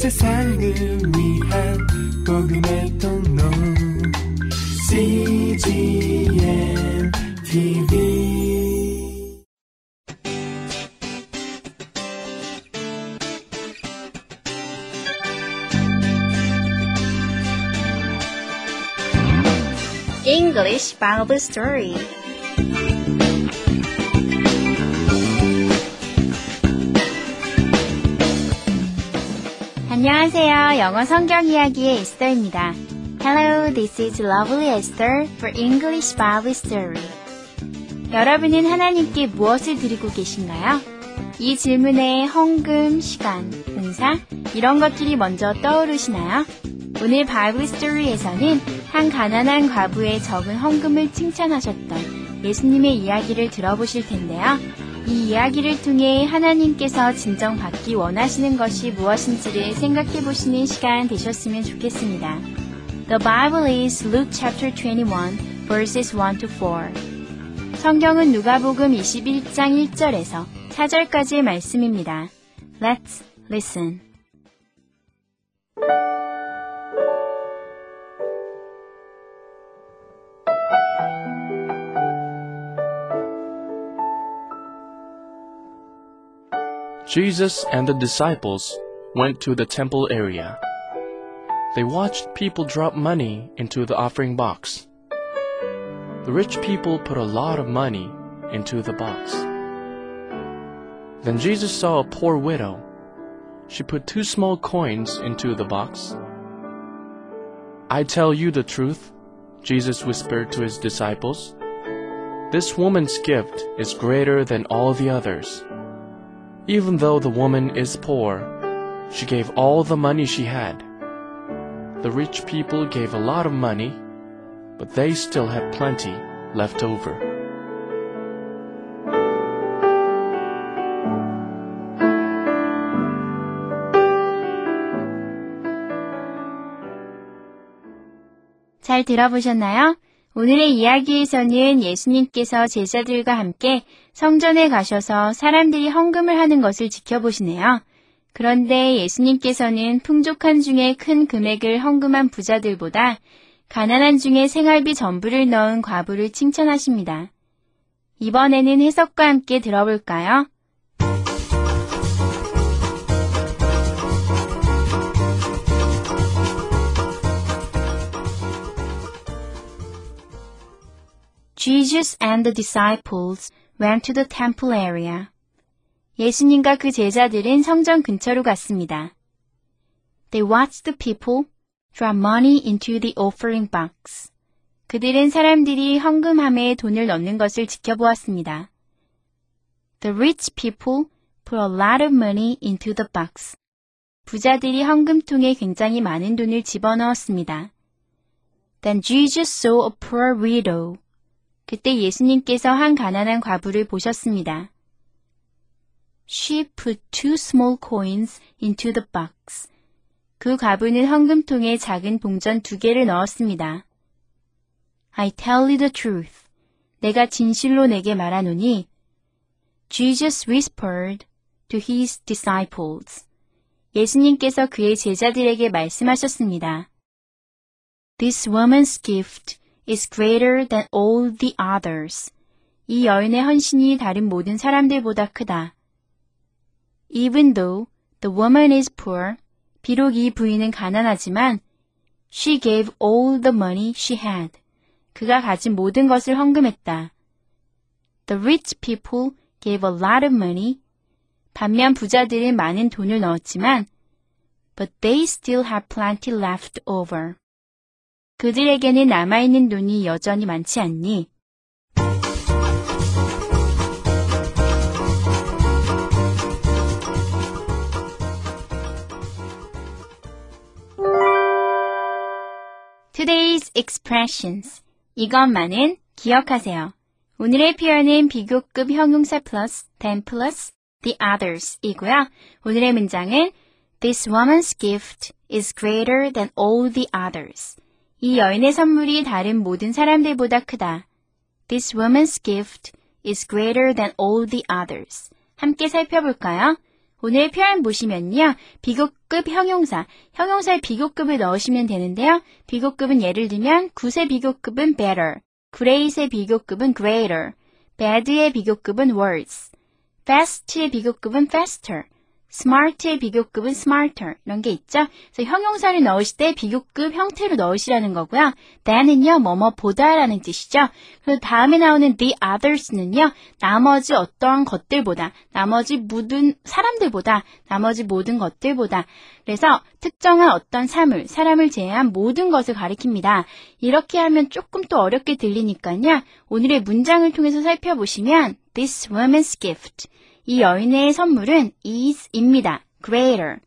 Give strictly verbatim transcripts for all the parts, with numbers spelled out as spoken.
세상을 위한 복음의 통로 씨지엔티비. English Bible Story. 안녕하세요. 영어 성경 이야기의 에스더입니다. Hello, this is Lovely Esther for English Bible Story. 여러분은 하나님께 무엇을 드리고 계신가요? 이 질문에 헌금, 시간, 은사 이런 것들이 먼저 떠오르시나요? 오늘 바이블 스토리에서는 한 가난한 과부의 적은 헌금을 칭찬하셨던 예수님의 이야기를 들어보실 텐데요. 이 이야기를 통해 하나님께서 진정 받기 원하시는 것이 무엇인지를 생각해 보시는 시간 되셨으면 좋겠습니다. The Bible is Luke chapter twenty-one, verses one to four. 성경은 누가복음 이십일 장 일 절에서 사 절까지의 말씀입니다. Let's listen. Jesus and the disciples went to the temple area. They watched people drop money into the offering box. The rich people put a lot of money into the box. Then Jesus saw a poor widow. She put two small coins into the box. I tell you the truth, Jesus whispered to his disciples. This woman's gift is greater than all the others. Even though the woman is poor, she gave all the money she had. The rich people gave a lot of money, but they still had plenty left over. 잘 들어보셨나요? 오늘의 이야기에서는 예수님께서 제자들과 함께 성전에 가셔서 사람들이 헌금을 하는 것을 지켜보시네요. 그런데 예수님께서는 풍족한 중에 큰 금액을 헌금한 부자들보다 가난한 중에 생활비 전부를 넣은 과부를 칭찬하십니다. 이번에는 해석과 함께 들어볼까요? Jesus and the disciples went to the temple area. 예수님과 그 제자들은 성전 근처로 갔습니다. They watched the people drop money into the offering box. 그들은 사람들이 헌금함에 돈을 넣는 것을 지켜보았습니다. The rich people put a lot of money into the box. 부자들이 헌금통에 굉장히 많은 돈을 집어넣었습니다. Then Jesus saw a poor widow. 그때 예수님께서 한 가난한 과부를 보셨습니다. She put two small coins into the box. 그 과부는 헌금통에 작은 동전 두 개를 넣었습니다. I tell you the truth. 내가 진실로 내게 말하노니. Jesus whispered to his disciples. 예수님께서 그의 제자들에게 말씀하셨습니다. This woman's gift is greater than all the others. 이 여인의 헌신이 다른 모든 사람들보다 크다. Even though the woman is poor, 비록 이 부인은 가난하지만 she gave all the money she had. 그가 가진 모든 것을 헌금했다. The rich people gave a lot of money. 반면 부자들은 많은 돈을 넣었지만 but they still had plenty left over. 그들에게는 남아있는 돈이 여전히 많지 않니? Today's expressions. 이것만은 기억하세요. 오늘의 표현은 비교급 형용사 플러스 than 플러스 the others 이고요. 오늘의 문장은 This woman's gift is greater than all the others. 이 여인의 선물이 다른 모든 사람들보다 크다. This woman's gift is greater than all the others. 함께 살펴볼까요? 오늘 표현 보시면요. 비교급 형용사, 형용사에 비교급을 넣으시면 되는데요. 비교급은 예를 들면 굿의 비교급은 better, great의 비교급은 greater, bad의 비교급은 worse, fast의 비교급은 faster, smart의 비교급은 smarter 이런 게 있죠. 그래서 형용사를 넣으실 때 비교급 형태로 넣으시라는 거고요. than은요, 뭐뭐보다라는 뜻이죠. 그리고 다음에 나오는 the others는요, 나머지 어떤 것들보다, 나머지 모든 사람들보다, 나머지 모든 것들보다. 그래서 특정한 어떤 사물, 사람을 제외한 모든 것을 가리킵니다. 이렇게 하면 조금 또 어렵게 들리니까요. 오늘의 문장을 통해서 살펴보시면 This woman's gift. 이 여인의 선물은 is입니다. greater,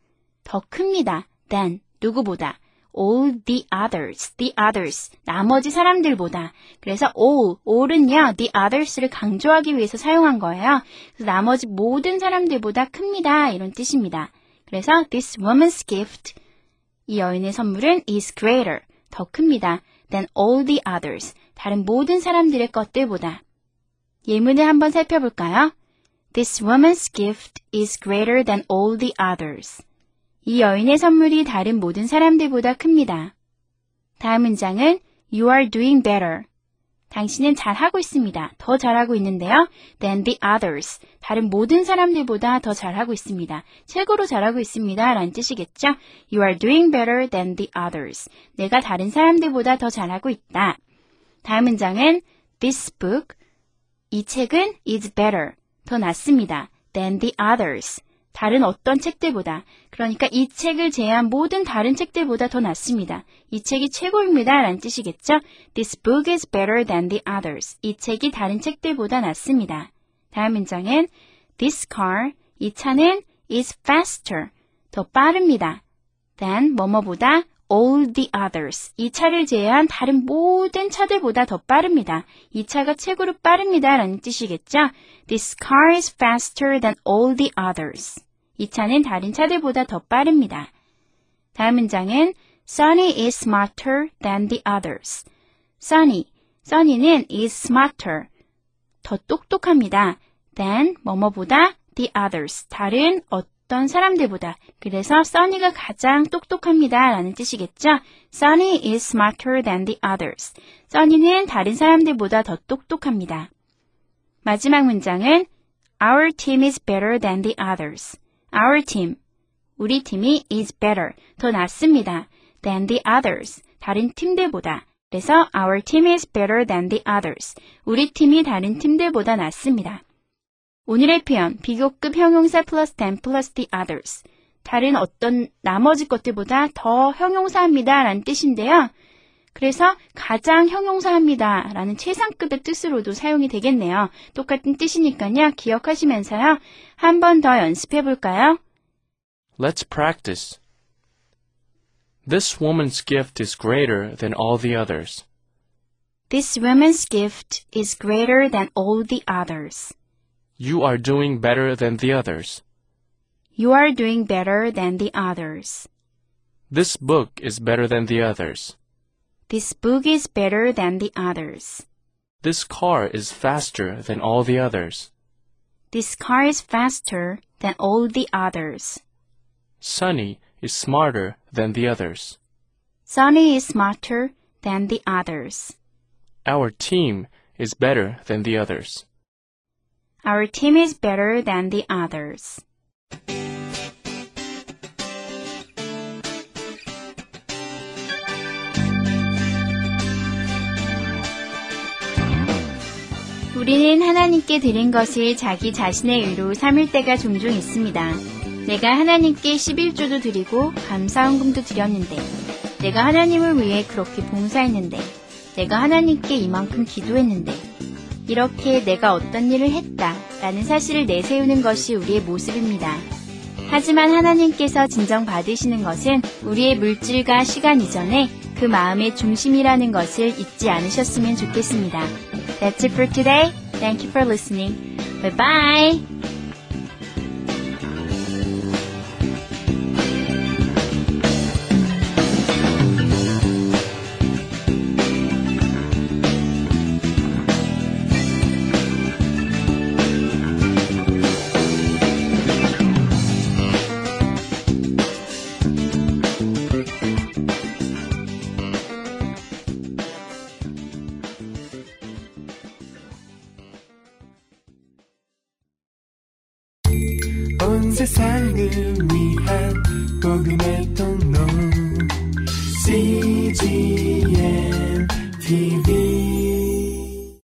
더 큽니다. than, 누구보다. all the others, the others, 나머지 사람들보다. 그래서 all, all은요, the others를 강조하기 위해서 사용한 거예요. 그래서 나머지 모든 사람들보다 큽니다. 이런 뜻입니다. 그래서 this woman's gift, 이 여인의 선물은 is greater, 더 큽니다. than all the others, 다른 모든 사람들의 것들보다. 예문을 한번 살펴볼까요? This woman's gift is greater than all the others. 이 여인의 선물이 다른 모든 사람들보다 큽니다. 다음 문장은 You are doing better. 당신은 잘하고 있습니다. 더 잘하고 있는데요. Than the others. 다른 모든 사람들보다 더 잘하고 있습니다. 최고로 잘하고 있습니다. 라는 뜻이겠죠. You are doing better than the others. 내가 다른 사람들보다 더 잘하고 있다. 다음 문장은 This book. 이 책은 is better. 더 낫습니다. than the others. 다른 어떤 책들보다. 그러니까 이 책을 제외한 모든 다른 책들보다 더 낫습니다. 이 책이 최고입니다. 라는 뜻이겠죠? This book is better than the others. 이 책이 다른 책들보다 낫습니다. 다음 문장은 This car, 이 차는 is faster. 더 빠릅니다. than, 뭐뭐보다 all the others. 이 차를 제외한 다른 모든 차들보다 더 빠릅니다. 이 차가 최고로 빠릅니다. 라는 뜻이겠죠? This car is faster than all the others. 이 차는 다른 차들보다 더 빠릅니다. 다음 문장은 Sunny is smarter than the others. Sunny, Sunny는 is smarter. 더 똑똑합니다. than, 뭐뭐보다 the others. 다른 어떤 어떤 사람들보다. 그래서 Sunny가 가장 똑똑합니다. 라는 뜻이겠죠. Sunny is smarter than the others. Sunny는 다른 사람들보다 더 똑똑합니다. 마지막 문장은 Our team is better than the others. Our team, 우리 팀이 is better, 더 낫습니다. than the others, 다른 팀들보다. 그래서 Our team is better than the others. 우리 팀이 다른 팀들보다 낫습니다. 오늘의 표현, 비교급 형용사 플러스 than 플러스 the others. 다른 어떤 나머지 것들보다 더 형용사합니다. 라는 뜻인데요. 그래서 가장 형용사합니다. 라는 최상급의 뜻으로도 사용이 되겠네요. 똑같은 뜻이니까요. 기억하시면서요. 한 번 더 연습해 볼까요? Let's practice. This woman's gift is greater than all the others. This woman's gift is greater than all the others. You are doing better than the others. You are doing better than the others. This book is better than the others. This book is better than the others. This car is faster than all the others. This car is faster than all the others. Sunny is smarter than the others. Sunny is smarter than the others. Our team is better than the others. Our team is better than the others. 우리는 하나님께 드린 것을 자기 자신의 의로 삼을 때가 종종 있습니다. 내가 하나님께 십일조도 드리고 감사헌금도 드렸는데, 내가 하나님을 위해 그렇게 봉사했는데, 내가 하나님께 이만큼 기도했는데, 이렇게 내가 어떤 일을 했다 라는 사실을 내세우는 것이 우리의 모습입니다. 하지만 하나님께서 진정 받으시는 것은 우리의 물질과 시간 이전에 그 마음의 중심이라는 것을 잊지 않으셨으면 좋겠습니다. That's it for today. Thank you for listening. Bye bye! 세상을 위한 복음의 통로 씨지엔티비.